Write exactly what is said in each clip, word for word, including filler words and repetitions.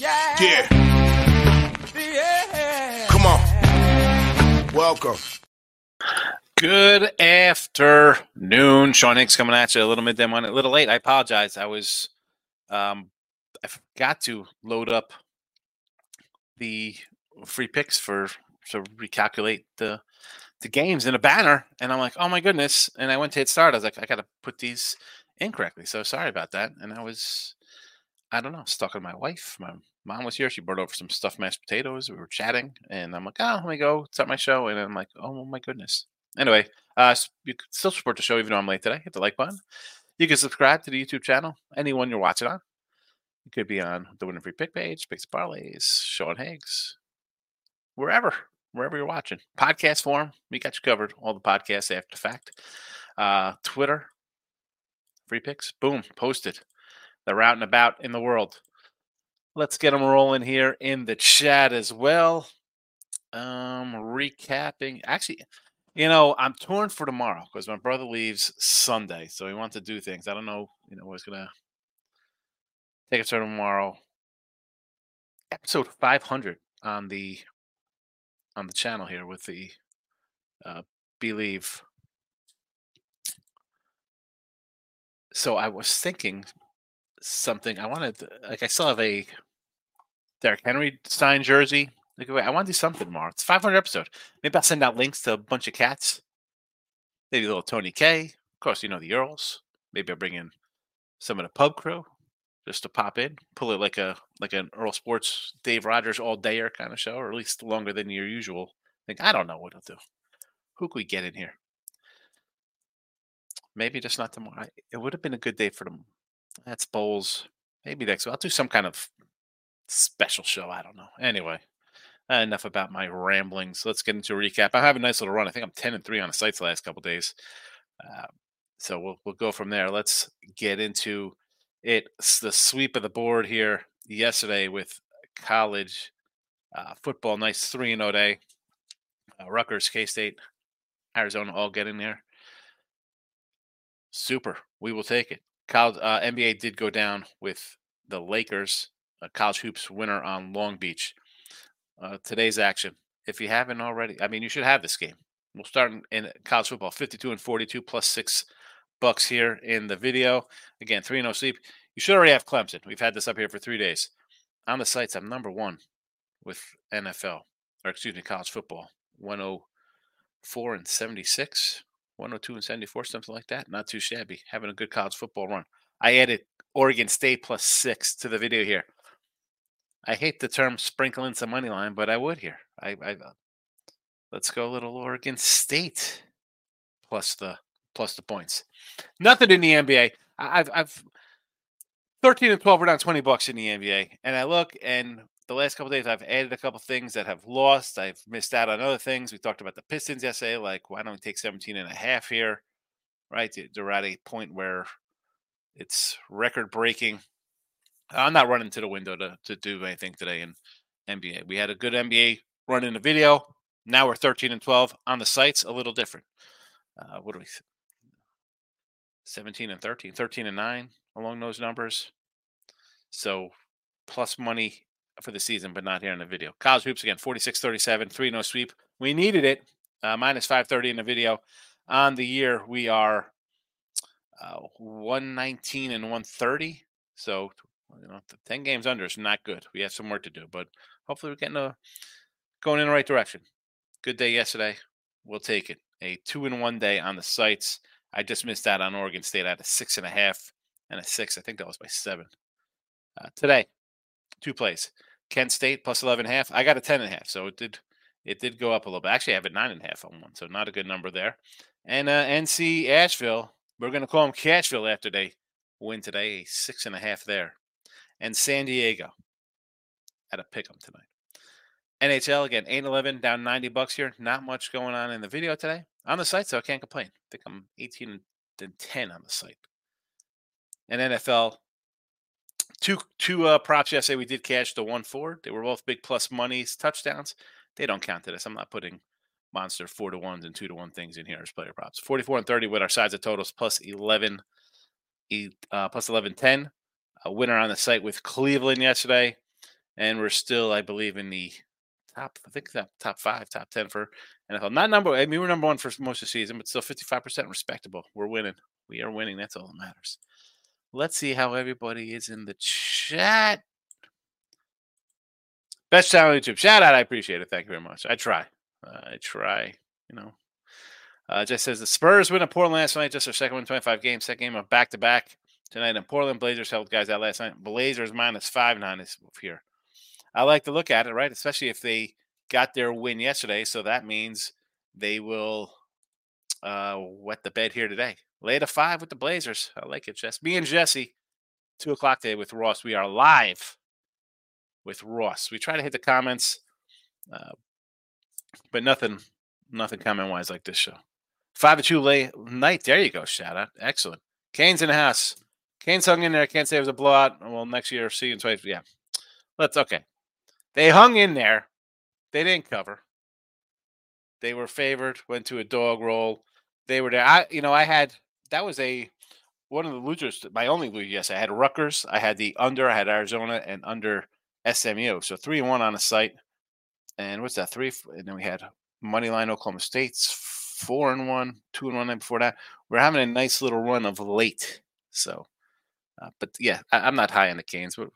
Yeah. Yeah. Yeah. Come on. Welcome. Good afternoon. Sean Hicks coming at you a little midday morning, a little late. I apologize. I was, um, I forgot to load up the free picks for to recalculate the the games in a banner, and I'm like, oh my goodness! And I went to hit start. I was like, I got to put these in correctly. So sorry about that. And I was, I don't know, stuck on my wife. My mom was here. She brought over some stuffed mashed potatoes. We were chatting, and I'm like, oh, let me go start my show. And I'm like, oh my goodness. Anyway, uh, you can still support the show even though I'm late today. Hit the like button. You can subscribe to the YouTube channel. Anyone you're watching on, you could be on the Winning Free Pick page, Picks Parlays, Sean Higgs, wherever. Wherever you're watching. Podcast form, we got you covered. All the podcasts after the fact. Uh, Twitter, free picks, boom, posted. They're out and about in the world. Let's get them rolling here in the chat as well. Um, recapping. Actually, you know, I'm torn for tomorrow because my brother leaves Sunday, so he wants to do things. I don't know, you know, what's going to take a turn tomorrow. Episode five hundred on the on the channel here with the uh, Believe. So I was thinking something. I wanted, to, like, I still have a Derek Henry signed jersey. Like, wait, I want to do something tomorrow. It's five hundred episode. Maybe I'll send out links to a bunch of cats. Maybe a little Tony K. Of course, you know the Earls. Maybe I'll bring in some of the pub crew just to pop in, pull it like a like an Earl Sports Dave Rogers all-dayer kind of show, or at least longer than your usual. Like, I don't know what I'll do. Who could we get in here? Maybe just not tomorrow. It would have been a good day for them. That's Bowls. Maybe next week. I'll do some kind of special show. I don't know. Anyway, enough about my ramblings. Let's get into a recap. I have a nice little run. I think I'm ten and three on the sites the last couple of days. Uh, so we'll we'll go from there. Let's get into it's the sweep of the board here yesterday with college uh, football. Nice three and oh day. Uh, Rutgers, K-State, Arizona all get in there. Super. We will take it. College, uh, N B A did go down with the Lakers, a college hoops winner on Long Beach. Uh, today's action. If you haven't already, I mean, you should have this game. We'll start in, in college football, fifty-two and forty-two plus six. Bucks here in the video. Again, three and oh sleep. You should already have Clemson. We've had this up here for three days. On the sites, I'm number one with N F L, or excuse me, college football. one oh four and seventy-six, one oh two and seventy-four, something like that. Not too shabby. Having a good college football run. I added Oregon State plus six to the video here. I hate the term sprinkle in some money line, but I would here. I, I let's go a little Oregon State plus the Plus the points. Nothing in the N B A. I've, I've thirteen and twelve. We're down twenty bucks in the N B A. And I look, and the last couple of days, I've added a couple of things that have lost. I've missed out on other things. We talked about the Pistons yesterday. Like, why don't we take seventeen and a half here? Right? They're at a point where it's record breaking. I'm not running to the window to, to do anything today in N B A. We had a good N B A run in the video. Now we're thirteen and twelve on the sites. A little different. Uh, what do we think? seventeen and thirteen, thirteen and nine along those numbers. So plus money for the season, but not here in the video. College hoops again, forty-six thirty-seven, three and oh sweep. We needed it, uh, minus five thirty in the video. On the year, we are uh, one nineteen and one thirty. So you know, ten games under is not good. We have some work to do, but hopefully we're getting a, going in the right direction. Good day yesterday. We'll take it. A two and one day on the sites. I just missed out on Oregon State. I had a six and a half and a six. I think that was by seven. Uh, today, two plays. Kent State plus eleven and a half. I got a ten and a half, so it did it did go up a little bit. Actually, I have a nine and a half on one, so not a good number there. And uh, N C Asheville, we're going to call them Cashville after they win today. A six and a half there. And San Diego at a pick 'em tonight. N H L again, eight and eleven down ninety bucks here. Not much going on in the video today. On the site, so I can't complain. I think I'm eighteen and ten on the site. And N F L, two two uh, props yesterday. We did cash the one forward. They were both big plus monies, touchdowns. They don't count to this. I'm not putting monster four to ones and two to one things in here as player props. forty-four and thirty with our sides of totals plus eleven, uh, plus eleven ten. A winner on the site with Cleveland yesterday. And we're still, I believe, in the top, I think the top five, top ten for N F L. Not number, I mean, we're number one for most of the season, but still fifty-five percent respectable. We're winning. We are winning. That's all that matters. Let's see how everybody is in the chat. Best channel on YouTube. Shout out. I appreciate it. Thank you very much. I try. Uh, I try, you know. Uh, Jess says, the Spurs win at Portland last night. Just their second win, twenty-five games. Second game of back-to-back tonight in Portland. Blazers held guys out last night. Blazers minus five nine is here. I like to look at it, right? Especially if they got their win yesterday. So that means they will uh, wet the bed here today. Lay to five with the Blazers. I like it, Jess. Me and Jesse, two o'clock today with Ross. We are live with Ross. We try to hit the comments, uh, but nothing nothing comment-wise like this show. five to two late night. There you go. Shout out. Excellent. Kane's in the house. Kane's hung in there. Can't say it was a blowout. Well, next year, see you in twenty. Yeah. Let's, okay. They hung in there. They didn't cover. They were favored, went to a dog roll. They were there. I, you know, I had, that was a, one of the losers, my only loser. Yes, I had Rutgers. I had the under. I had Arizona and under S M U. So three and one on the site. And what's that? Three. And then we had Moneyline Oklahoma State's four and one, two and one night before that. We're having a nice little run of late. So, uh, but yeah, I, I'm not high on the Canes. But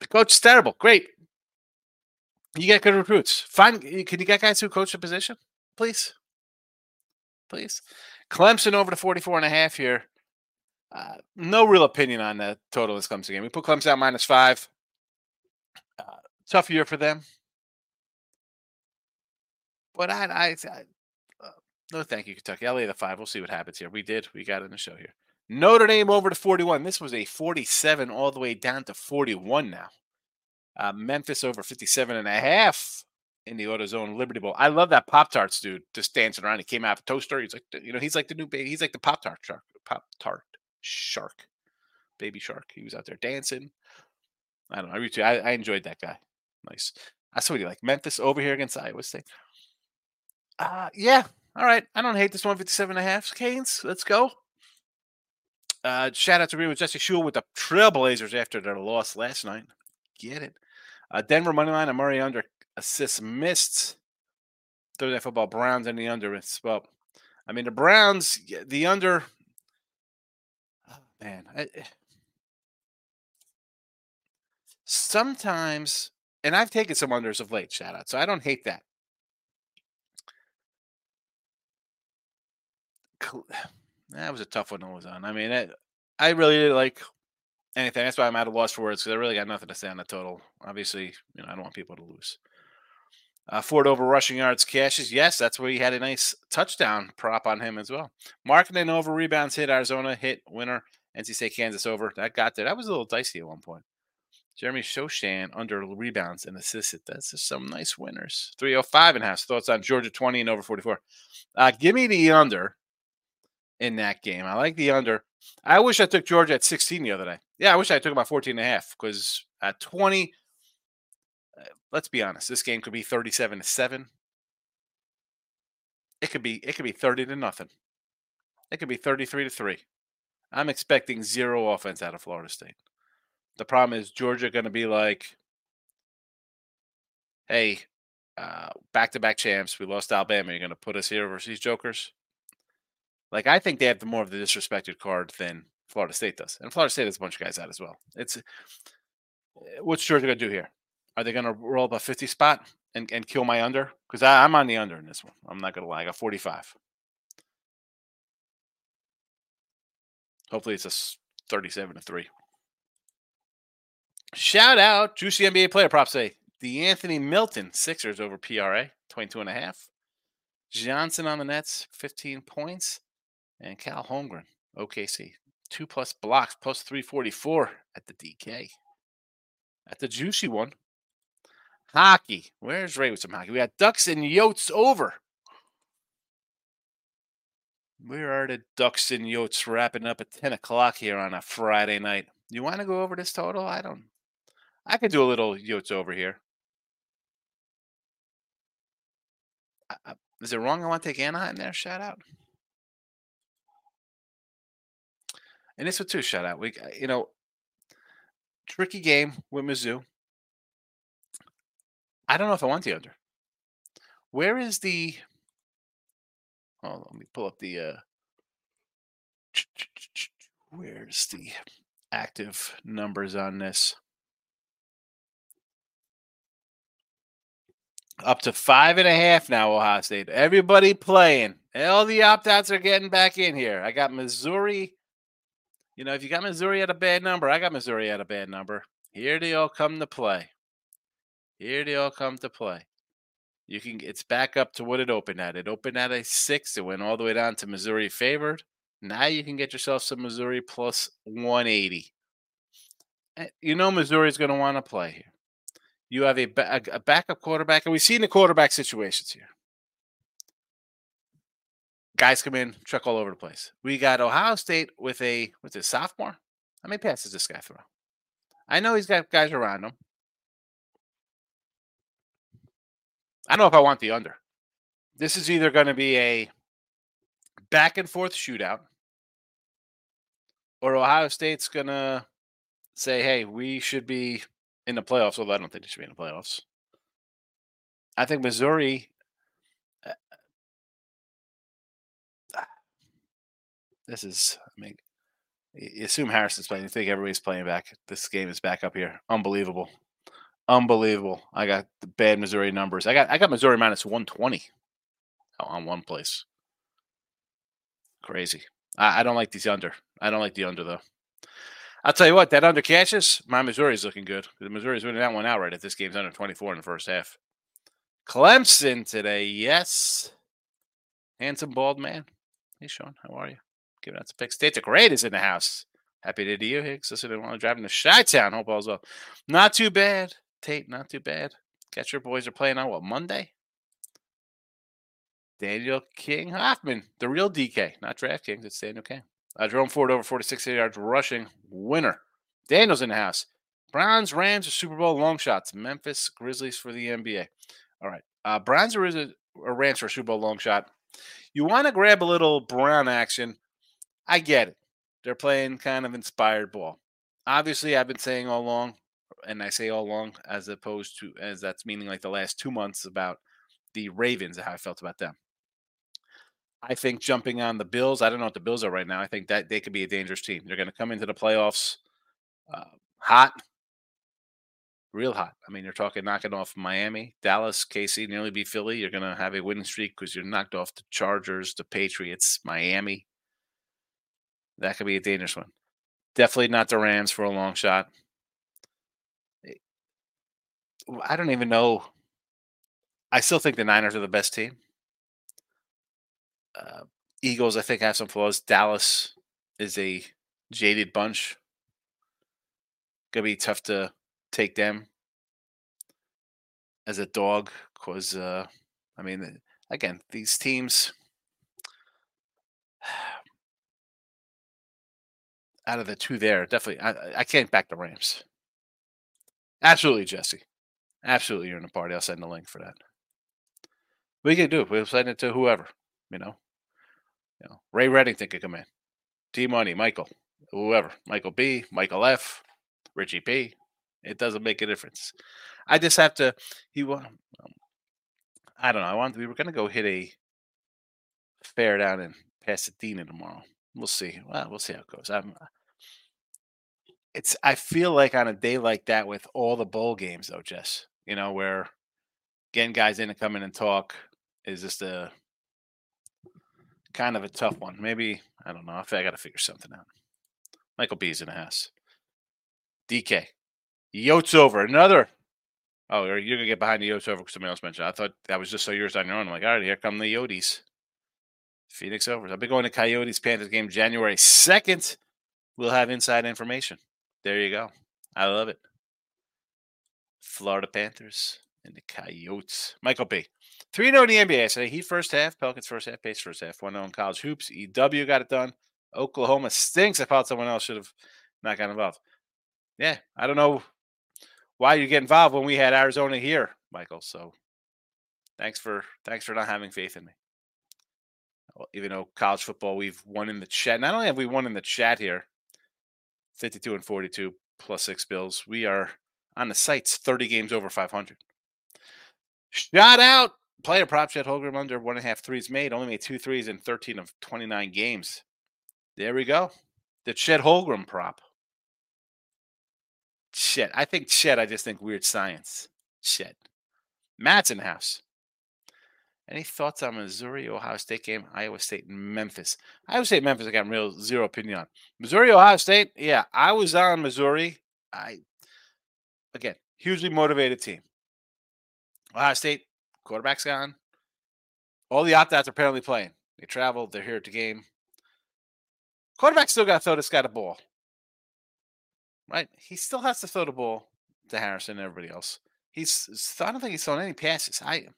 the coach is terrible. Great. You get good recruits. Find, can you get guys who coach the position? Please. Please. Clemson over to forty-four and a half here. Uh, no real opinion on the total this Clemson game. We put Clemson out minus five. Uh, tough year for them. But I, I, I uh, no thank you, Kentucky. I'll lay the five. We'll see what happens here. We did. We got in the show here. Notre Dame over to forty-one. This was a forty-seven all the way down to forty-one now. Uh, Memphis over fifty-seven and a half in the AutoZone Liberty Bowl. I love that Pop-Tarts dude just dancing around. He came out of a toaster. He's like, you know, he's like the new baby. He's like the Pop-Tart shark. Pop-Tart shark. Baby shark. He was out there dancing. I don't know. I, really, I, I enjoyed that guy. Nice. I saw what you like. Memphis over here against Iowa State. Uh, yeah. All right. I don't hate this one. fifty-seven and a half. Canes. Let's go. Uh, shout out to me with Jesse Shule with the Trailblazers after their loss last night. Get it. Uh, Denver moneyline and Murray under assists missed. Thursday Night Football Browns and the under. Well, I mean, the Browns, the under. Oh, man. I, sometimes, and I've taken some unders of late, shout out. So I don't hate that. That was a tough one I was on. I mean, it, I really didn't like anything. That's why I'm at a loss for words because I really got nothing to say on the total. Obviously, you know, I don't want people to lose. Uh, Ford over rushing yards cashes. Yes, that's where he had a nice touchdown prop on him as well. Marketing over rebounds hit. Arizona hit winner. N C State, Kansas over. That got there. That was a little dicey at one point. Jeremy Shoshan under rebounds and assists. That's just some nice winners. three oh five and a half. Thoughts on Georgia twenty and over forty-four. Uh, give me the under. In that game, I like the under. I wish I took Georgia at sixteen the other day. Yeah, I wish I took about fourteen and a half because at twenty, uh, let's be honest, this game could be thirty-seven to seven. It could be it could be thirty to nothing. It could be thirty-three to three. I'm expecting zero offense out of Florida State. The problem is Georgia going to be like, hey, uh, back-to-back champs. We lost Alabama. You're going to put us here versus these jokers. Like, I think they have the more of the disrespected card than Florida State does. And Florida State has a bunch of guys out as well. It's what's Georgia going to do here? Are they going to roll up a fifty spot and, and kill my under? Because I'm on the under in this one. I'm not going to lie. I got forty-five. Hopefully it's a thirty-seven to three. Shout out, Juicy N B A player props say, DeAnthony Melton, Sixers over P R A, twenty-two and a half. Johnson on the Nets, fifteen points. And Cal Holmgren, O K C. Two plus blocks, plus three forty-four at the D K. At the juicy one. Hockey. Where's Ray with some hockey? We got Ducks and Yotes over. Where are the Ducks and Yotes wrapping up at ten o'clock here on a Friday night? You want to go over this total? I don't. I could do a little Yotes over here. I, I, is it wrong I want to take Anaheim there? Shout out. And this one too, shout out. We, you know, tricky game with Mizzou. I don't know if I want the under. Where is the – oh, let me pull up the uh, – where's the active numbers on this? Up to five and a half now, Ohio State. Everybody playing. All the opt-outs are getting back in here. I got Missouri. You know, if you got Missouri at a bad number, I got Missouri at a bad number. Here they all come to play. Here they all come to play. You can. It's back up to what it opened at. It opened at a six. It went all the way down to Missouri favored. Now you can get yourself some Missouri plus one eighty. You know Missouri's going to want to play here. You have a, ba a backup quarterback, and we've seen the quarterback situations here. Guys come in, truck all over the place. We got Ohio State with a with a sophomore. How many passes this guy throw? I know he's got guys around him. I don't know if I want the under. This is either going to be a back and forth shootout, or Ohio State's going to say, hey, we should be in the playoffs, although I don't think they should be in the playoffs. I think Missouri, uh, this is, I mean, you assume Harrison's playing. You think everybody's playing back. This game is back up here. Unbelievable. Unbelievable. I got the bad Missouri numbers. I got I got Missouri minus one twenty on one place. Crazy. I, I don't like these under. I don't like the under, though. I'll tell you what, that under catches, my Missouri's looking good. The Missouri's winning that one outright if this game's under twenty-four in the first half. Clemson today, yes. Handsome bald man. Hey, Sean, how are you? Giving out some picks. State the Great is in the house. Happy to do you, Hicks. Listen, they want to drive into Chi-Town. Hope all's well. Not too bad. Tate, not too bad. Catcher boys are playing on, what, Monday? Daniel King-Hoffman, the real D K. Not DraftKings, it's Daniel King. Uh, Jerome Ford over forty-six yards rushing winner. Daniel's in the house. Browns, Rams, Super Bowl long shots. Memphis Grizzlies for the N B A. All right. Uh, Browns or, or Rams for a Super Bowl long shot. You want to grab a little Brown action. I get it. They're playing kind of inspired ball. Obviously, I've been saying all along, and I say all along as opposed to, as that's meaning like the last two months about the Ravens and how I felt about them. I think jumping on the Bills, I don't know what the Bills are right now. I think that they could be a dangerous team. They're going to come into the playoffs uh, hot, real hot. I mean, you're talking knocking off Miami, Dallas, K C, nearly beat Philly. You're going to have a winning streak because you're knocked off the Chargers, the Patriots, Miami. That could be a dangerous one. Definitely not the Rams for a long shot. I don't even know. I still think the Niners are the best team. Uh, Eagles, I think, have some flaws. Dallas is a jaded bunch. Going to be tough to take them as a dog because, uh, I mean, again, these teams out of the two there, definitely, I, I can't back the Rams. Absolutely, Jesse. Absolutely, you're in the party. I'll send the link for that. We can do it. We'll send it to whoever, you know. You know, Ray Reddington could come in. T Money, Michael, whoever. Michael B, Michael F, Richie P. It doesn't make a difference. I just have to. He won. Um, I don't know. I want. We were going to go hit a fair down in Pasadena tomorrow. We'll see. Well, we'll see how it goes. I'm. It's. I feel like on a day like that with all the bowl games, though, Jess. You know, where getting guys in to come in and talk is just a kind of a tough one. Maybe, I don't know. I, I got to figure something out. Michael B's in the house. D K. Yotes over. Another. Oh, you're going to get behind the Yotes over because somebody else mentioned it. I thought that was just so yours on your own. I'm like, all right, here come the Yotes. Phoenix over. I'll be going to Coyotes Panthers game January second. We'll have inside information. There you go. I love it. Florida Panthers and the Coyotes. Michael B. three and oh in the N B A. So he first half, Pelicans first half, Pace first half. one and oh in college hoops. E W got it done. Oklahoma stinks. I thought someone else should have not gotten involved. Yeah, I don't know why you get involved when we had Arizona here, Michael. So thanks for thanks for not having faith in me. Well, even though college football, we've won in the chat. Not only have we won in the chat here, fifty-two and forty-two, plus six Bills. We are on the sites, thirty games over five hundred. Shout out. Player prop, Chet Holmgren under one and a half threes made. Only made two threes in thirteen of twenty-nine games. There we go. The Chet Holmgren prop. Chet. I think Chet. I just think weird science. Chet. Matt's in the house. Any thoughts on Missouri, Ohio State game? Iowa State and Memphis. Iowa State, Memphis, I got real zero opinion on. Missouri, Ohio State, yeah, I was on Missouri. I, again, hugely motivated team. Ohio State, quarterback's gone. All the opt-outs are apparently playing. They traveled. They're here at the game. Quarterback still got to throw this guy the ball. Right? He still has to throw the ball to Harrison and everybody else. He's. I don't think he's thrown any passes. I am.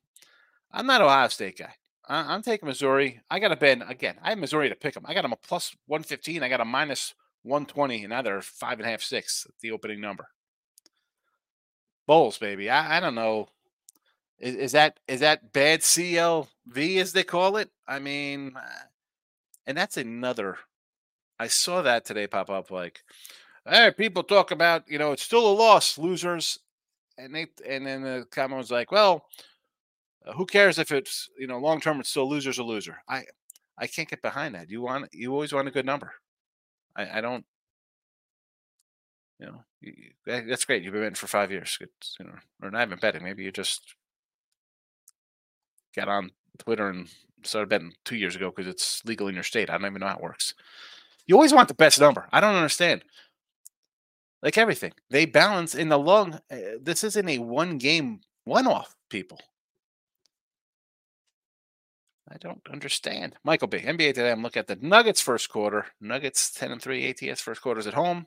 I'm not an Ohio State guy. I'm taking Missouri. I got a bet. Again, I have Missouri to pick them. I got them a plus one fifteen. I got a minus one twenty, and now they're five and a half, six at the opening number. Bowls, baby. I, I don't know. Is, is that is that bad C L V, as they call it? I mean, and that's another. I saw that today pop up like, hey, people talk about, you know, it's still a loss, losers. And, they, and then the comment was like, well, Uh, who cares if it's, you know, long term? It's still losers a loser. I, I can't get behind that. You want, you always want a good number. I, I don't. You know, you, you, that's great. You've been betting for five years, it's, you know, or not even betting. Maybe you just got on Twitter and started betting two years ago because it's legal in your state. I don't even know how it works. You always want the best number. I don't understand. Like everything, they balance in the long. Uh, this isn't a one game one off, people. I don't understand. Michael B. N B A today, I'm looking at the Nuggets first quarter. Nuggets ten and three A T S first quarters at home.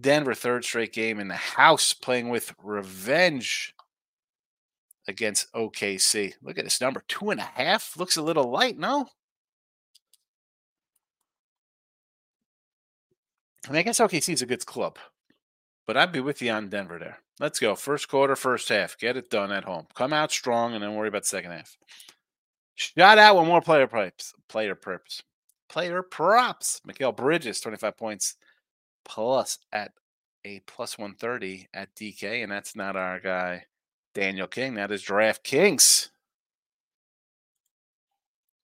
Denver third straight game in the house playing with revenge against O K C. Look at this number. Two and a half. Looks a little light, no? I mean, I guess O K C is a good club. But I'd be with you on Denver there. Let's go. First quarter, first half. Get it done at home. Come out strong and then worry about the second half. Shout out one more player props. Player props. Player props. Mikael Bridges, twenty-five points plus at a plus one thirty at D K. And that's not our guy, Daniel King. That is DraftKings.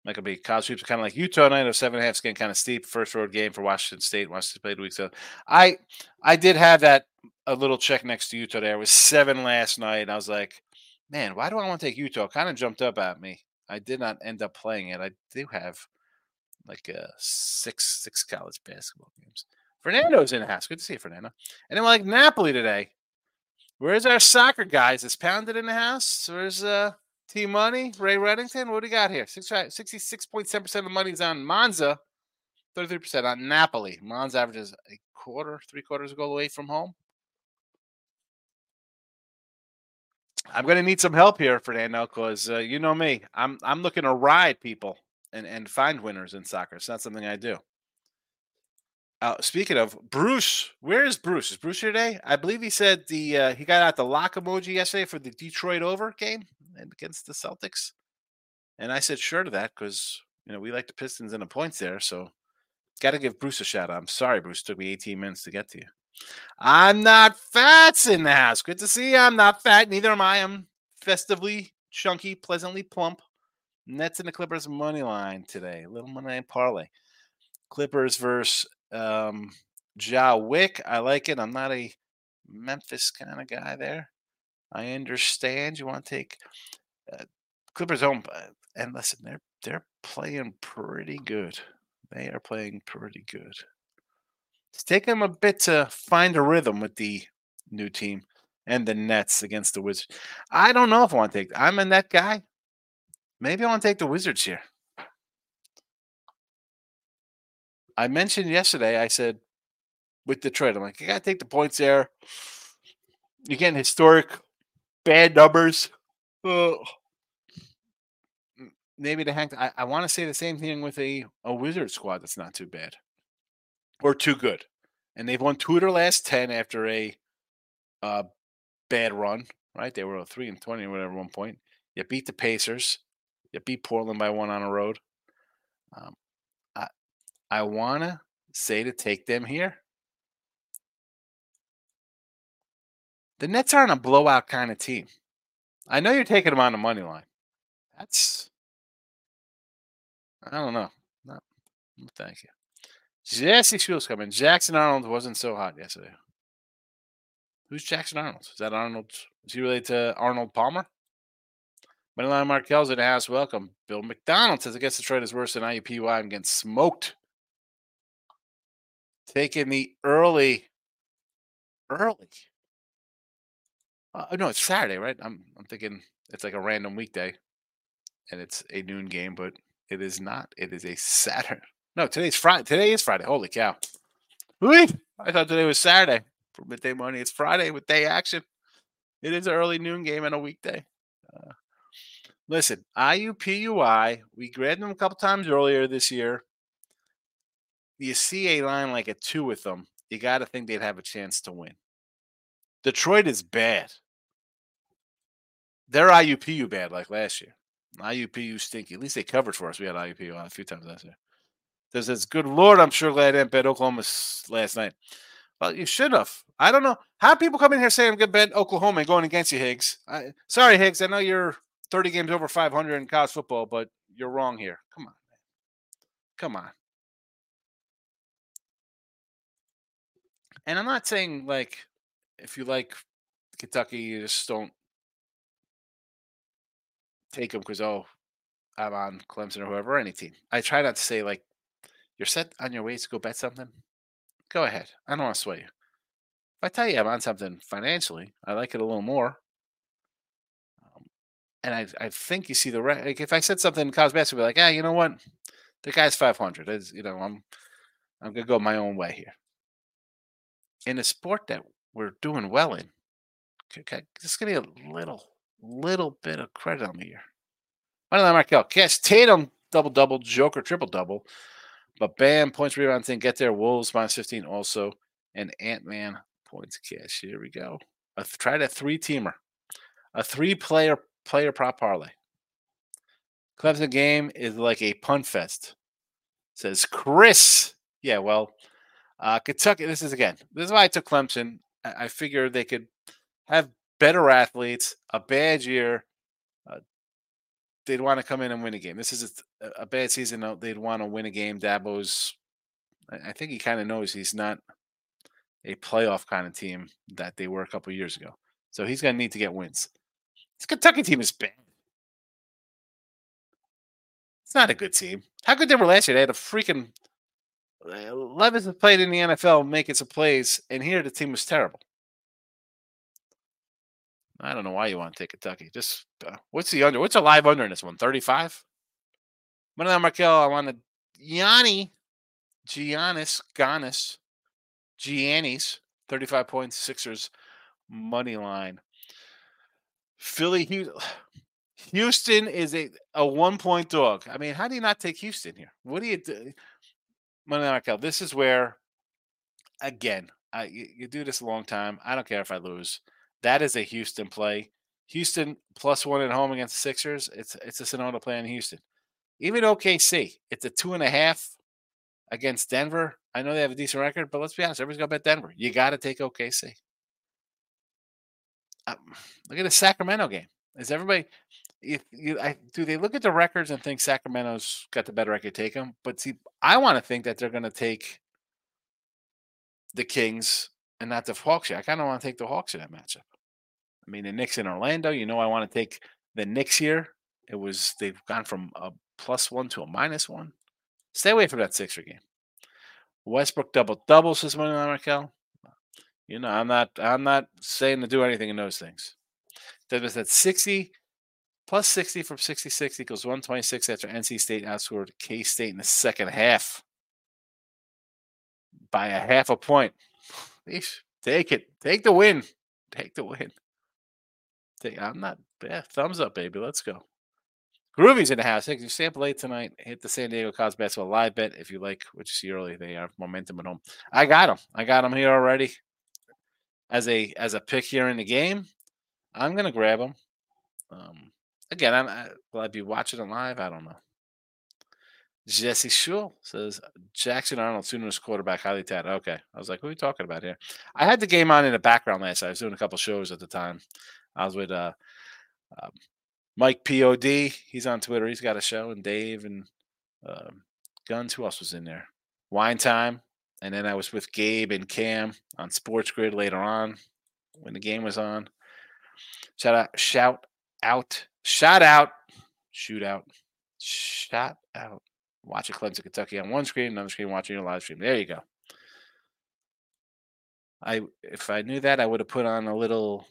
Michael B. College sweeps are kind of like Utah night of seven and a half skin, kind of steep. First road game for Washington State. Washington played week seven. I, I did have that a little check next to Utah there. It was seven last night. And I was like, man, why do I want to take Utah? Kind of jumped up at me. I did not end up playing it. I do have like uh, six six college basketball games. Fernando's in the house. Good to see you, Fernando. And then we're like Napoli today. Where's our soccer guys? It's pounded in the house. Where's uh, T Money, Ray Reddington? What do we got here? sixty-six point seven percent of the money's on Monza, thirty-three percent on Napoli. Monza averages a quarter, three quarters of a goal away from home. I'm going to need some help here, Fernando, because uh, you know me. I'm I'm looking to ride people and, and find winners in soccer. It's not something I do. Uh, speaking of, Bruce, where is Bruce? Is Bruce here today? I believe he said the uh, he got out the lock emoji yesterday for the Detroit over game against the Celtics. And I said sure to that because, you know, we like the Pistons and the points there. So got to give Bruce a shout out. I'm sorry, Bruce. It took me eighteen minutes to get to you. I'm not fat's in the house. Good to see you. I'm not fat. Neither am I. I'm festively chunky, pleasantly plump. Nets in the Clippers money line today. Little money parlay. Clippers versus um, Ja Wick. I like it. I'm not a Memphis kind of guy there. I understand you want to take uh, Clippers home. Uh, and listen, they're they're playing pretty good. They are playing pretty good. It's taken them a bit to find a rhythm with the new team and the Nets against the Wizards. I don't know if I want to take – I'm a net guy. Maybe I want to take the Wizards here. I mentioned yesterday, I said, with Detroit, I'm like, you got to take the points there. You're getting historic, bad numbers. Oh. Maybe the heck I, I want to say the same thing with a, a Wizards squad that's not too bad. Or too good. And they've won two of their last ten after a uh, bad run, right? They were a three and twenty or whatever at one point. You beat the Pacers. You beat Portland by one on a road. Um, I I want to say to take them here. The Nets aren't a blowout kind of team. I know you're taking them on the money line. That's, I don't know. No, thank you. Jesse Shields coming. Jackson Arnold wasn't so hot yesterday. Who's Jackson Arnold? Is that Arnold? Is he related to Arnold Palmer? Moneyline Markell's in the house. Welcome. Bill McDonald says, I guess Detroit is worse than I U P U I. I'm getting smoked. Taking the early, early. Uh, no, it's Saturday, right? I'm I'm thinking it's like a random weekday, and it's a noon game, but it is not. It is a Saturday. No, today's Friday. Today is Friday. Holy cow! Wait, I thought today was Saturday for midday money. It's Friday with day action. It is an early noon game and a weekday. Uh, listen, I U P U I. We grabbed them a couple times earlier this year. You see a line like a two with them, you got to think they'd have a chance to win. Detroit is bad. They're I U P U bad like last year. I U P U stinky. At least they covered for us. We had I U P U on a few times last year. There's this good Lord, I'm sure glad I didn't bet Oklahoma last night. Well, you should have. I don't know. How do people come in here saying I'm going to bet Oklahoma and going against you, Higgs? I, sorry, Higgs. I know you're thirty games over five hundred in college football, but you're wrong here. Come on. Come on. And I'm not saying, like, if you like Kentucky, you just don't take them because, oh, I'm on Clemson or whoever, or any team. I try not to say, like, you're set on your ways to go bet something. Go ahead. I don't want to sway you. If I tell you I'm on something financially, I like it a little more. Um, and I I think you see the re- – like, if I said something in college basketball, I'd be like, ah, hey, you know what? The guy's five hundred. It's, you know, I'm I'm going to go my own way here. In a sport that we're doing well in, okay, just give me a little, little bit of credit on me here. Why don't I mark out? Cash Tatum double double, Joker triple double, but bam, points rebound thing. Get there, Wolves minus fifteen also, and Ant Man points cash. Here we go. I th- tried a three teamer, a three player player prop parlay. Clemson game is like a punt fest. Says Chris. Yeah, well. Uh, Kentucky, this is again, this is why I took Clemson. I, I figured they could have better athletes, a bad year. Uh, they'd want to come in and win a game. This is a, a bad season. They'd want to win a game. Dabo's, I, I think he kind of knows he's not a playoff kind of team that they were a couple years ago. So he's going to need to get wins. This Kentucky team is bad. It's not a good team. How good they were last year? They had a freaking... Levis has played in the N F L making some plays, and here the team was terrible. I don't know why you want to take Kentucky. Just uh, what's the under? What's a live under in this one? thirty-five? Manuel Markel, I want to Yanni, Giannis, Giannis, Giannis, thirty-five points, Sixers, money line. Philly, Houston is a, a one-point dog. I mean, how do you not take Houston here? What do you do? Money Markel, this is where, again, I, you, you do this a long time. I don't care if I lose. That is a Houston play. Houston plus one at home against the Sixers. It's it's a Sonata play in Houston. Even O K C, it's a two and a half against Denver. I know they have a decent record, but let's be honest. Everybody's going to bet Denver. You got to take O K C. Um, look at the Sacramento game. Is everybody – If you, I, do they look at the records and think Sacramento's got the better record, take them? But see, I want to think that they're going to take the Kings and not the Hawks. I kind of want to take the Hawks in that matchup. I mean, the Knicks in Orlando, you know I want to take the Knicks here. It was they've gone from a plus one to a minus one. Stay away from that Sixer game. Westbrook double-double, says Moneyline Markel. You know, I'm not, I'm not saying to do anything in those things. That was at sixty. Plus sixty from sixty-six equals one twenty-six after N C State outscored K-State in the second half by a half a point. Take it. Take the win. Take the win. Take, I'm not bad. Thumbs up, baby. Let's go. Groovy's in the house. Hey, you sample late tonight. Hit the San Diego College Basketball live bet if you like what you see early. They have momentum at home. I got them. I got them here already as a, as a pick here in the game. I'm going to grab them. Um, Again, I'm, I, will I be watching it live? I don't know. Jesse Schull says, Jackson Arnold, Sooners quarterback, highly touted. Okay. I was like, who are you talking about here? I had the game on in the background last night. I was doing a couple shows at the time. I was with uh, uh, Mike P O D. He's on Twitter. He's got a show. And Dave and uh, Guns. Who else was in there? Wine Time. And then I was with Gabe and Cam on Sports Grid later on when the game was on. Shout out. Shout out. Shout out. Shoot out. Shout out. Watch a Clemson, Kentucky on one screen, another screen watching your live stream. There you go. I if I knew that, I would have put on a little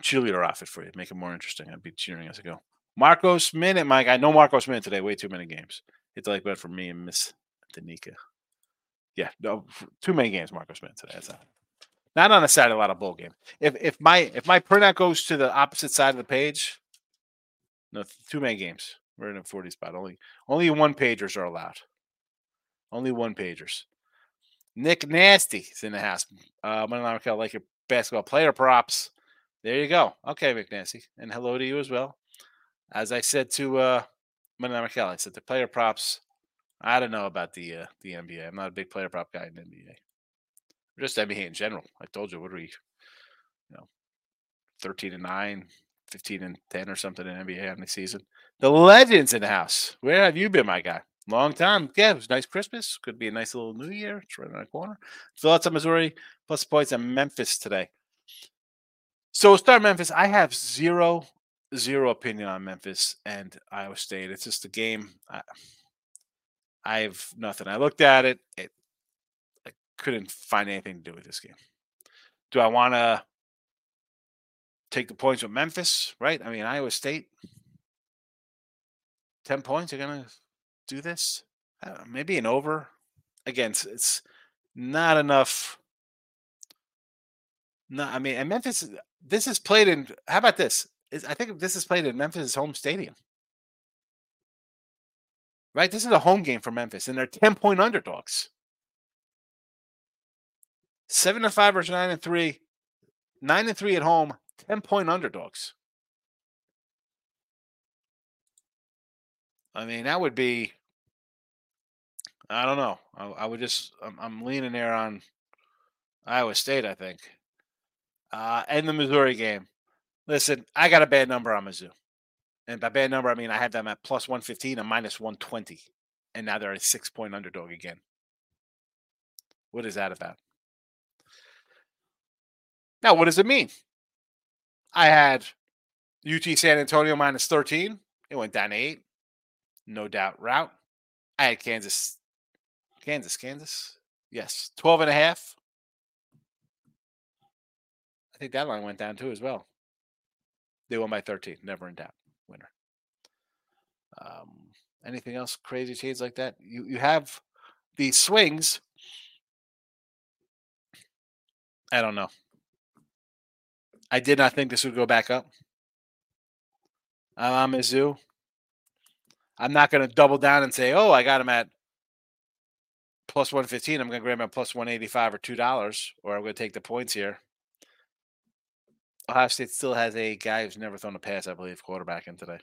cheerleader outfit for you, make it more interesting. I'd be cheering as I go. Marcos Minute, Mike. I know Marcos Minute today. Way too many games. It's like bad for me and Miss Danica. Yeah, no, too many games. Marcos Minute today. That's not not on a Saturday. A lot of bowl game. If if my if my printout goes to the opposite side of the page, no, too many games. We're in a forty spot. Only only one pagers are allowed. Only one pagers. Nick Nasty is in the house. Uh, my name is like your basketball player props. There you go. Okay, Nick Nasty, and hello to you as well. As I said to uh, my name is I said the player props. I don't know about the uh, the N B A. I'm not a big player prop guy in the N B A. Just N B A in general. I told you, what are we? You know, thirteen and nine. fifteen and ten or something in N B A on the season. The legend's in the house. Where have you been, my guy? Long time. Yeah, it was a nice Christmas. Could be a nice little New Year. It's right around the corner. Thoughts on Missouri plus points and Memphis today. So we'll start Memphis. I have zero, zero opinion on Memphis and Iowa State. It's just a game. I, I have nothing. I looked at it. It. I couldn't find anything to do with this game. Do I want to take the points with Memphis, right? I mean, Iowa State, ten points. You're going to do this? I don't know, maybe an over. Again, it's, it's not enough. No, I mean, and Memphis, this is played in, how about this? It's, I think this is played in Memphis' home stadium. Right? This is a home game for Memphis, and they're ten-point underdogs. seven and five versus nine and three. nine and three at home. ten-point underdogs. I mean, that would be, I don't know. I, I would just, I'm, I'm leaning there on Iowa State, I think. Uh, and the Missouri game. Listen, I got a bad number on Mizzou. And by bad number, I mean I had them at plus one fifteen and minus one twenty. And now they're a six-point underdog again. What is that about? Now, what does it mean? I had U T San Antonio minus thirteen. It went down to eight. No doubt route. I had Kansas. Kansas, Kansas. Yes. twelve and a half. I think that line went down too as well. They won by thirteen. Never in doubt. Winner. Um, anything else crazy shades like that? You, you have the swings. I don't know. I did not think this would go back up. I'm on Mizzou. I'm not going to double down and say, oh, I got him at plus one fifteen. I'm going to grab him at plus one eighty-five or two dollars, or I'm going to take the points here. Ohio State still has a guy who's never thrown a pass, I believe, quarterback in today.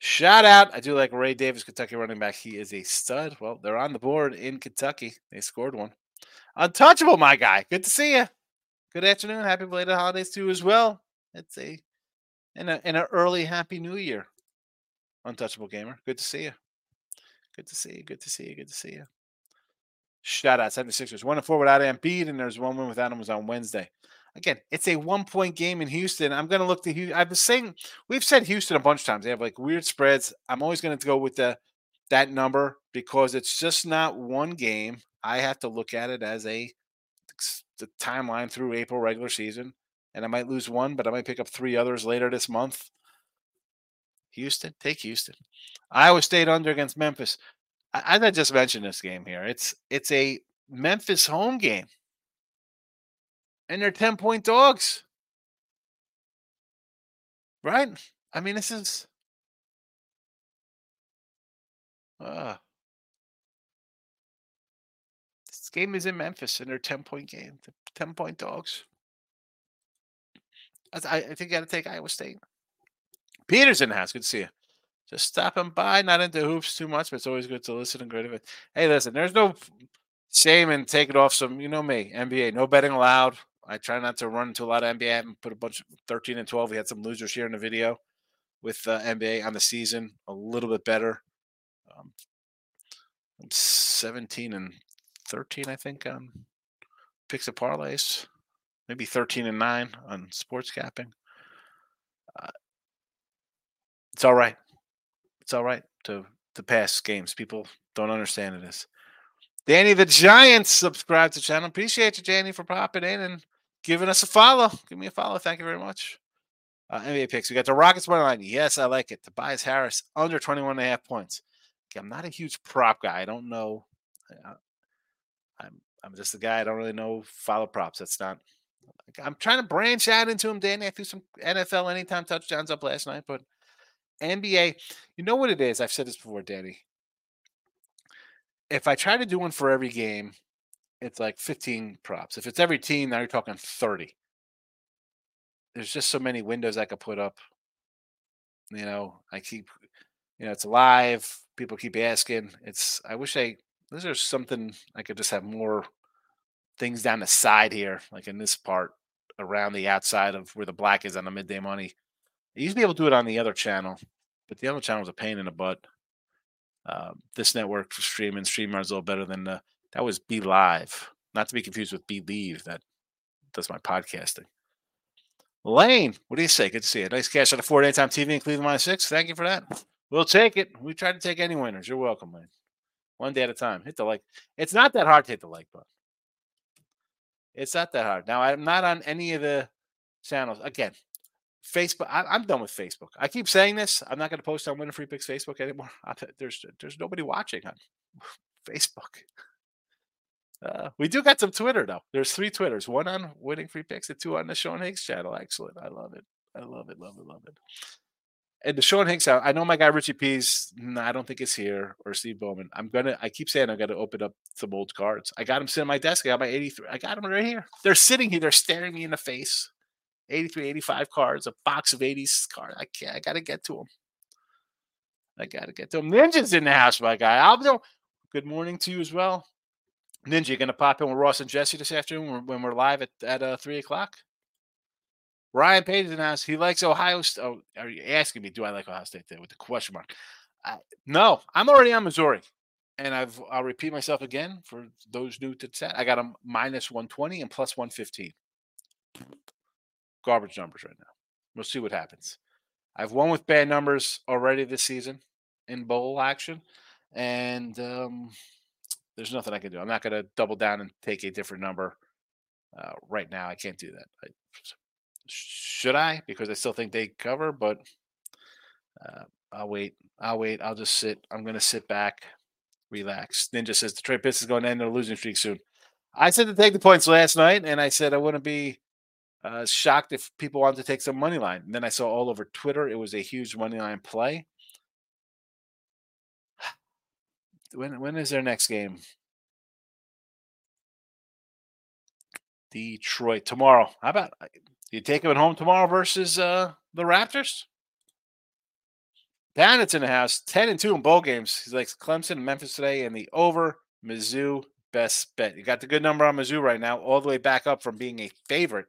Shout out. I do like Ray Davis, Kentucky running back. He is a stud. Well, they're on the board in Kentucky. They scored one. Untouchable, my guy. Good to see you. Good afternoon. Happy belated holidays to you as well. It's a and a and an early happy new year. Untouchable gamer. Good to see you. Good to see you. Good to see you. Good to see you. Shout out. seventy-sixers. One and four without Embiid, and there's one win without him was on Wednesday. Again, it's a one-point game in Houston. I'm gonna look to Houston. I've been saying we've said Houston a bunch of times. They have like weird spreads. I'm always gonna go with the that number because it's just not one game. I have to look at it as a the timeline through April regular season, and I might lose one, but I might pick up three others later this month. Houston, take Houston. Iowa State under against Memphis. I, I just mentioned this game here. It's it's a Memphis home game, and they're ten-point dogs, right? I mean, this is uh, game is in Memphis, and they're ten-point game. ten-point dogs. I, I think you got to take Iowa State. Peter's in the house. Good to see you. just stopping by, not into hoops too much, but it's always good to listen and go to it. Hey, listen, there's no shame in taking off some, you know me, N B A, no betting allowed. I try not to run into a lot of N B A. I haven't put a bunch of thirteen and twelve. We had some losers here in the video with uh, N B A on the season, a little bit better. Um, I'm seventeen and thirteen, I think, on picks of parlays, maybe thirteen and nine on sports capping. Uh, it's all right. It's all right to, to pass games. People don't understand this. Danny the Giant subscribed to the channel. Appreciate you, Danny, for popping in and giving us a follow. Give me a follow. Thank you very much. Uh, N B A picks. We got the Rockets money line. Yes, I like it. Tobias Harris under twenty-one and a half points. Okay, I'm not a huge prop guy. I don't know. I, I'm I'm just a guy. I don't really know follow props. That's not. I'm trying to branch out into him, Danny. I threw some N F L anytime touchdowns up last night, but N B A. You know what it is? I've said this before, Danny. If I try to do one for every game, it's like fifteen props. If it's every team, now you're talking thirty. There's just so many windows I could put up. You know, I keep, you know, it's live. People keep asking. It's, I wish I, there's something I could just have more things down the side here, like in this part around the outside of where the black is on the midday money. I used to be able to do it on the other channel, but the other channel was a pain in the butt. Uh, this network for streaming, StreamYard is a little better than the, that was Be Live. Not to be confused with Be Leave. That does my podcasting. Lane, what do you say? Good to see you. Nice cash on a four daytime T V in Cleveland minus six. Thank you for that. We'll take it. We try to take any winners. You're welcome, Lane. One day at a time. Hit the like. It's not that hard to hit the like button. It's not that hard. Now, I'm not on any of the channels. Again, Facebook. I, I'm done with Facebook. I keep saying this. I'm not going to post on Winning Free Picks Facebook anymore. I, there's there's nobody watching on Facebook. Uh, we do got some Twitter, though. There's three Twitters. One on Winning Free Picks and two on the Sean Hicks channel. Excellent. I love it. I love it. Love it. Love it. And the Sean Hicks, I know my guy Richie P's, no, I don't think it's here, or Steve Bowman. I'm going to, I keep saying I'm going to open up some old cards. I got them sitting at my desk. I got my eighty-three. I got them right here. They're sitting here. They're staring me in the face. eighty-three, eighty-five cards, a box of eighties cards. I can't, I got to get to them. I got to get to them. Ninja's in the house, my guy. I'll do. Good morning to you as well. Ninja, you're going to pop in with Ross and Jesse this afternoon when we're live at, at uh, three o'clock. Ryan Page announced he likes Ohio State. Oh, are you asking me, do I like Ohio State there with the question mark? I, no, I'm already on Missouri. And I've, I'll repeat myself again for those new to set. I got them minus one twenty and plus one fifteen. Garbage numbers right now. We'll see what happens. I've won with bad numbers already this season in bowl action. And um, there's nothing I can do. I'm not going to double down and take a different number uh, right now. I can't do that. I, Should I? Because I still think they cover, but uh, I'll wait. I'll wait. I'll just sit. I'm going to sit back, relax. Ninja says Detroit Pistons is going to end their losing streak soon. I said to take the points last night, and I said I wouldn't be uh, shocked if people wanted to take some money line. And then I saw all over Twitter it was a huge money line play. When when is their next game? Detroit tomorrow. How about? You take them at home tomorrow versus uh, the Raptors? Bandit's in the house, ten and two in bowl games. He likes Clemson and Memphis today, and the over Mizzou best bet. You got the good number on Mizzou right now, all the way back up from being a favorite.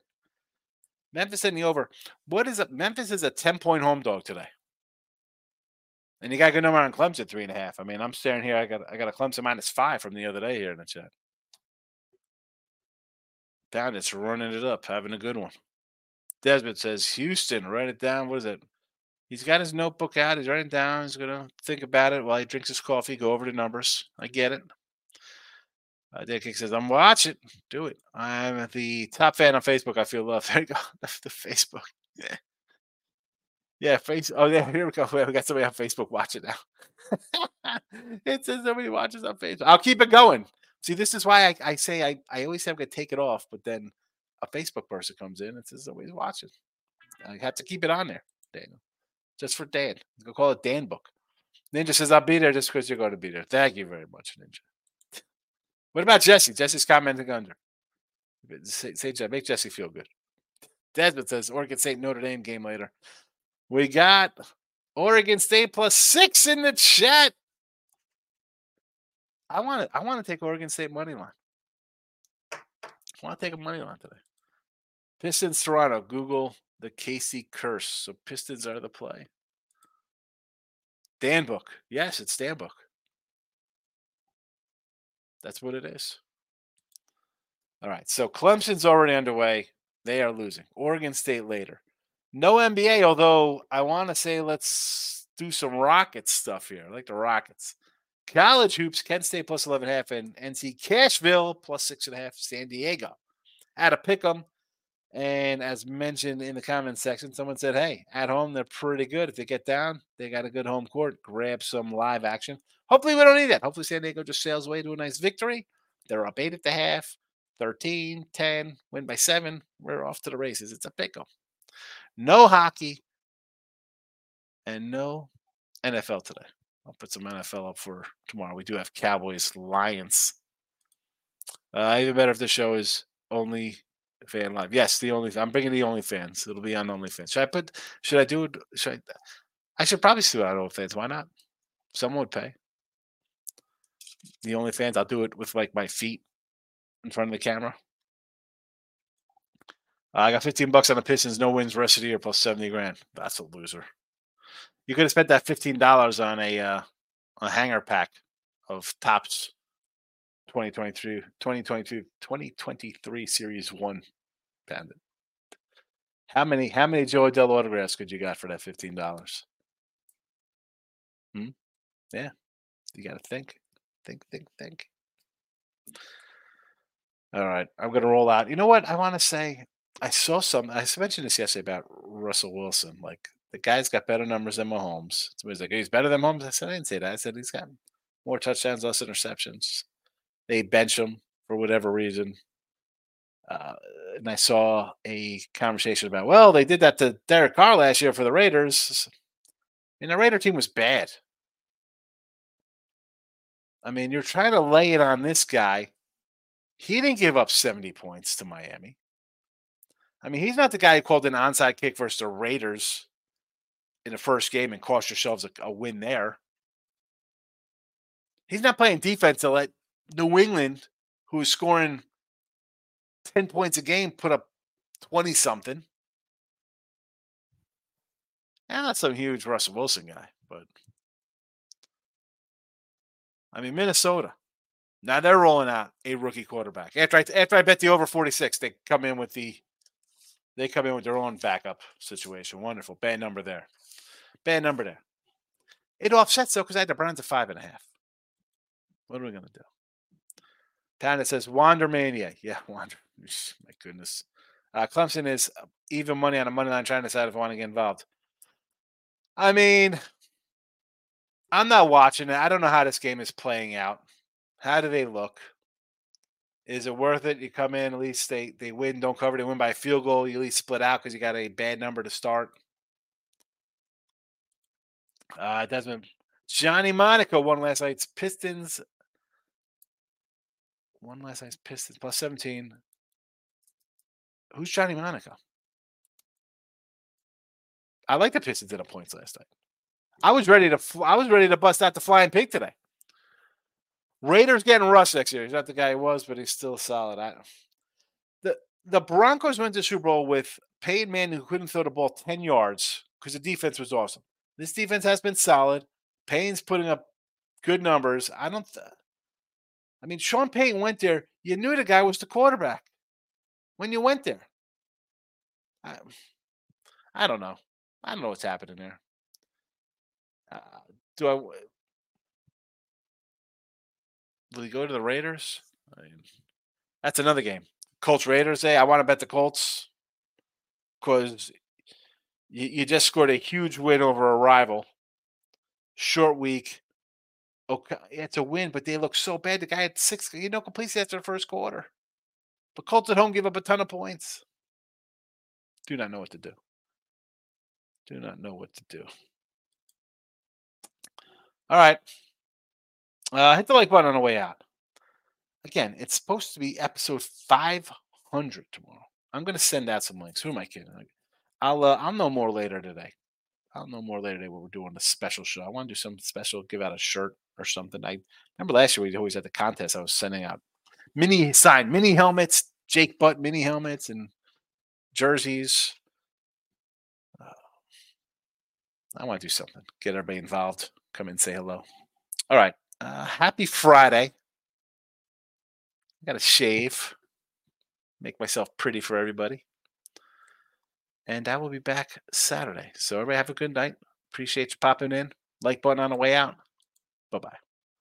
Memphis and the over. What is it? Memphis is a ten-point home dog today. And you got a good number on Clemson, three and a half. I mean, I'm staring here. I got I got a Clemson minus five from the other day here in the chat. Bandit's running it up, having a good one. Desmond says, Houston, write it down. What is it? He's got his notebook out. He's writing it down. He's going to think about it while he drinks his coffee, go over the numbers. I get it. Uh, Dad King says, I'm watching. Do it. I'm the top fan on Facebook. I feel love. There you go. The Facebook. Yeah. Yeah. Face oh, yeah. Here we go. We got somebody on Facebook watching now. It says somebody watches on Facebook. I'll keep it going. See, this is why I, I say I, I always have to take it off, but then a Facebook person comes in and says, always watch it. I have to keep it on there, Daniel. Just for Dan. Go call it Dan Book. Ninja says, I'll be there just because you're going to be there. Thank you very much, Ninja. What about Jesse? Jesse's commenting under. Say, say, make Jesse feel good. Desmond says, Oregon State, Notre Dame game later. We got Oregon State plus six in the chat. I want to I want to take Oregon State money line. I want to take a money line today. Pistons Toronto. Google the K C curse. So Pistons are the play. Danbook. Yes, it's Danbook. That's what it is. All right. So Clemson's already underway. They are losing. Oregon State later. No N B A, although I want to say let's do some Rockets stuff here. I like the Rockets. College hoops, Kent State plus eleven and a half, and N C Asheville plus six and a half, San Diego. At a pick 'em, and as mentioned in the comment section, someone said, hey, at home, they're pretty good. If they get down, they got a good home court. Grab some live action. Hopefully, we don't need that. Hopefully, San Diego just sails away to a nice victory. They're up eight at the half, thirteen, ten, win by seven. We're off to the races. It's a pick 'em. No hockey and no N F L today. I'll put some N F L up for tomorrow. We do have Cowboys Lions. Uh, even better if the show is only fan live. Yes, the only. I'm bringing the OnlyFans. It'll be on OnlyFans. Should I put? Should I do? Should I? I should probably do it on OnlyFans. Why not? Someone would pay. The OnlyFans. I'll do it with like my feet in front of the camera. Uh, I got fifteen bucks on the Pistons. No wins rest of the year plus seventy grand. That's a loser. You could have spent that fifteen dollars on a uh, a hanger pack of Topps twenty twenty-three Series one pendant. How many how many Joey Dell autographs could you got for that fifteen dollars? Hmm? Yeah. You got to think. Think, think, think. All right. I'm going to roll out. You know what? I want to say I saw some. I mentioned this yesterday about Russell Wilson. Like, the guy's got better numbers than Mahomes. Somebody's like, he's better than Mahomes. I said, I didn't say that. I said, he's got more touchdowns, less interceptions. They bench him for whatever reason. Uh, and I saw a conversation about, well, they did that to Derek Carr last year for the Raiders. And the Raider team was bad. I mean, you're trying to lay it on this guy. He didn't give up seventy points to Miami. I mean, he's not the guy who called an onside kick versus the Raiders in the first game and cost yourselves a, a win there. He's not playing defense to let New England, who is scoring ten points a game, put up twenty-something. And not some huge Russell Wilson guy, but I mean, Minnesota. Now they're rolling out a rookie quarterback. After I, after I bet the over forty-six, they come in with the They come in with their own backup situation. Wonderful. Bad number there. Bad number there. It offsets, though, because I had the Browns at five and a half. What are we going to do? Tana says, Wander Mania. Yeah, Wander. My goodness. Uh, Clemson is even money on a money line trying to decide if I want to get involved. I mean, I'm not watching it. I don't know how this game is playing out. How do they look? Is it worth it? You come in, at least they, they win, don't cover. They win by a field goal. You at least split out because you got a bad number to start. Uh, Desmond, Johnny Monaco won last night's Pistons. One last night's Pistons, plus seventeen. Who's Johnny Monaco? I like the Pistons in the points last night. I was ready to fl- I was ready to bust out the flying pig today. Raiders getting Russ next year. He's not the guy he was, but he's still solid. I don't. The the Broncos went to Super Bowl with Peyton Manning, who couldn't throw the ball ten yards because the defense was awesome. This defense has been solid. Payne's putting up good numbers. I don't th- I mean, Sean Payton went there. You knew the guy was the quarterback when you went there. I, I don't know. I don't know what's happening there. Uh, do I... Will he go to the Raiders? I mean, that's another game. Colts Raiders. Hey, I want to bet the Colts because you, you just scored a huge win over a rival. Short week. Okay, it's a win, but they look so bad. The guy had six, you know, completion after the first quarter. But Colts at home give up a ton of points. Do not know what to do. Do not know what to do. All right. Uh, hit the like button on the way out. Again, it's supposed to be episode five hundred tomorrow. I'm going to send out some links. Who am I kidding? I'll uh, I'll know more later today. I'll know more later today what we're doing the special show. I want to do something special, give out a shirt or something. I remember last year we always had the contest. I was sending out mini signed mini helmets, Jake Butt mini helmets and jerseys. Uh, I want to do something. Get everybody involved. Come and say hello. All right. Uh, happy Friday. I got to shave. Make myself pretty for everybody. And I will be back Saturday. So everybody have a good night. Appreciate you popping in. Like button on the way out. Bye-bye.